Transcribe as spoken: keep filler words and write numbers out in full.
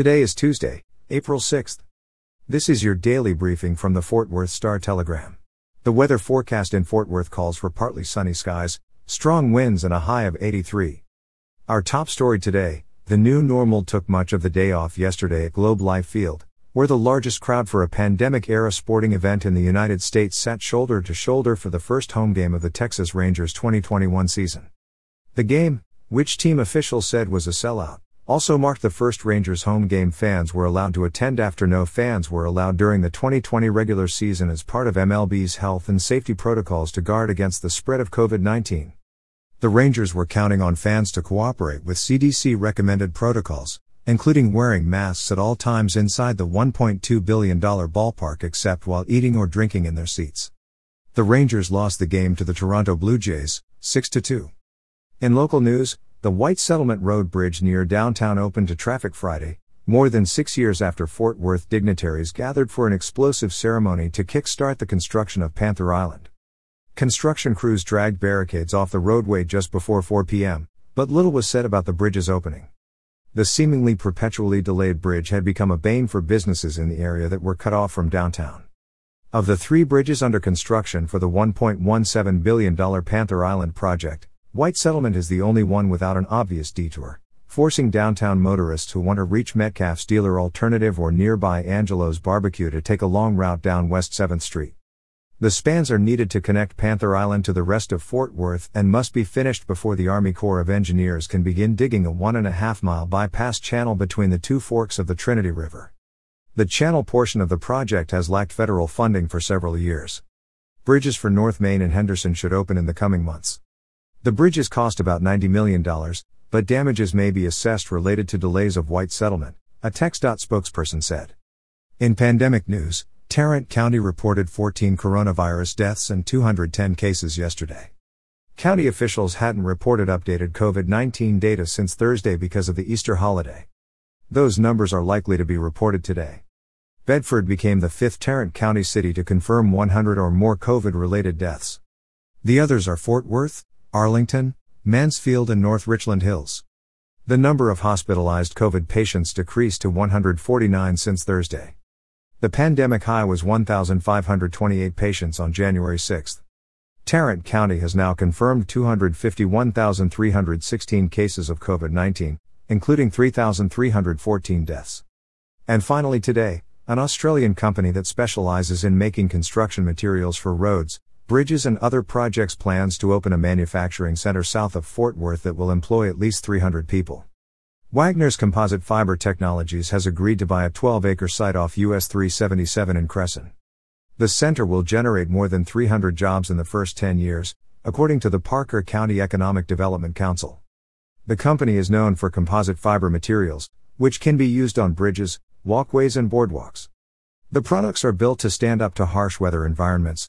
Today is Tuesday, April sixth. This is your daily briefing from the Fort Worth Star-Telegram. The weather forecast in Fort Worth calls for partly sunny skies, strong winds and a high of eighty-three. Our top story today: the new normal took much of the day off yesterday at Globe Life Field, where the largest crowd for a pandemic-era sporting event in the United States sat shoulder to shoulder for the first home game of the Texas Rangers twenty twenty-one season. The game, which team officials said was a sellout, also marked the first Rangers home game fans were allowed to attend after no fans were allowed during the twenty twenty regular season as part of M L B's health and safety protocols to guard against the spread of COVID nineteen. The Rangers were counting on fans to cooperate with C D C-recommended protocols, including wearing masks at all times inside the one point two billion dollars ballpark except while eating or drinking in their seats. The Rangers lost the game to the Toronto Blue Jays, six to two. In local news, the White Settlement Road Bridge near downtown opened to traffic Friday, more than six years after Fort Worth dignitaries gathered for an explosive ceremony to kick-start the construction of Panther Island. Construction crews dragged barricades off the roadway just before four p.m., but little was said about the bridge's opening. The seemingly perpetually delayed bridge had become a bane for businesses in the area that were cut off from downtown. Of the three bridges under construction for the one point one seven billion dollars Panther Island project, White Settlement is the only one without an obvious detour, forcing downtown motorists who want to reach Metcalfe's Dealer Alternative or nearby Angelo's Barbecue to take a long route down West seventh Street. The spans are needed to connect Panther Island to the rest of Fort Worth and must be finished before the Army Corps of Engineers can begin digging a one and a half mile bypass channel between the two forks of the Trinity River. The channel portion of the project has lacked federal funding for several years. Bridges for North Main and Henderson should open in the coming months. The bridges cost about ninety million dollars, but damages may be assessed related to delays of White Settlement, a Tex. spokesperson said. In pandemic news, Tarrant County reported fourteen coronavirus deaths and two hundred ten cases yesterday. County officials hadn't reported updated COVID nineteen data since Thursday because of the Easter holiday. Those numbers are likely to be reported today. Bedford became the fifth Tarrant County city to confirm one hundred or more COVID-related deaths. The others are Fort Worth, Arlington, Mansfield and North Richland Hills. The number of hospitalized COVID patients decreased to one hundred forty-nine since Thursday. The pandemic high was one thousand five hundred twenty-eight patients on January sixth. Tarrant County has now confirmed two hundred fifty-one thousand three hundred sixteen cases of COVID nineteen, including three thousand three hundred fourteen deaths. And finally today, an Australian company that specializes in making construction materials for roads, bridges and other projects plans to open a manufacturing center south of Fort Worth that will employ at least three hundred people. Wagner's Composite Fiber Technologies has agreed to buy a twelve acre site off U S three seventy-seven in Cresson. The center will generate more than three hundred jobs in the first ten years, according to the Parker County Economic Development Council. The company is known for composite fiber materials, which can be used on bridges, walkways and boardwalks. The products are built to stand up to harsh weather environments,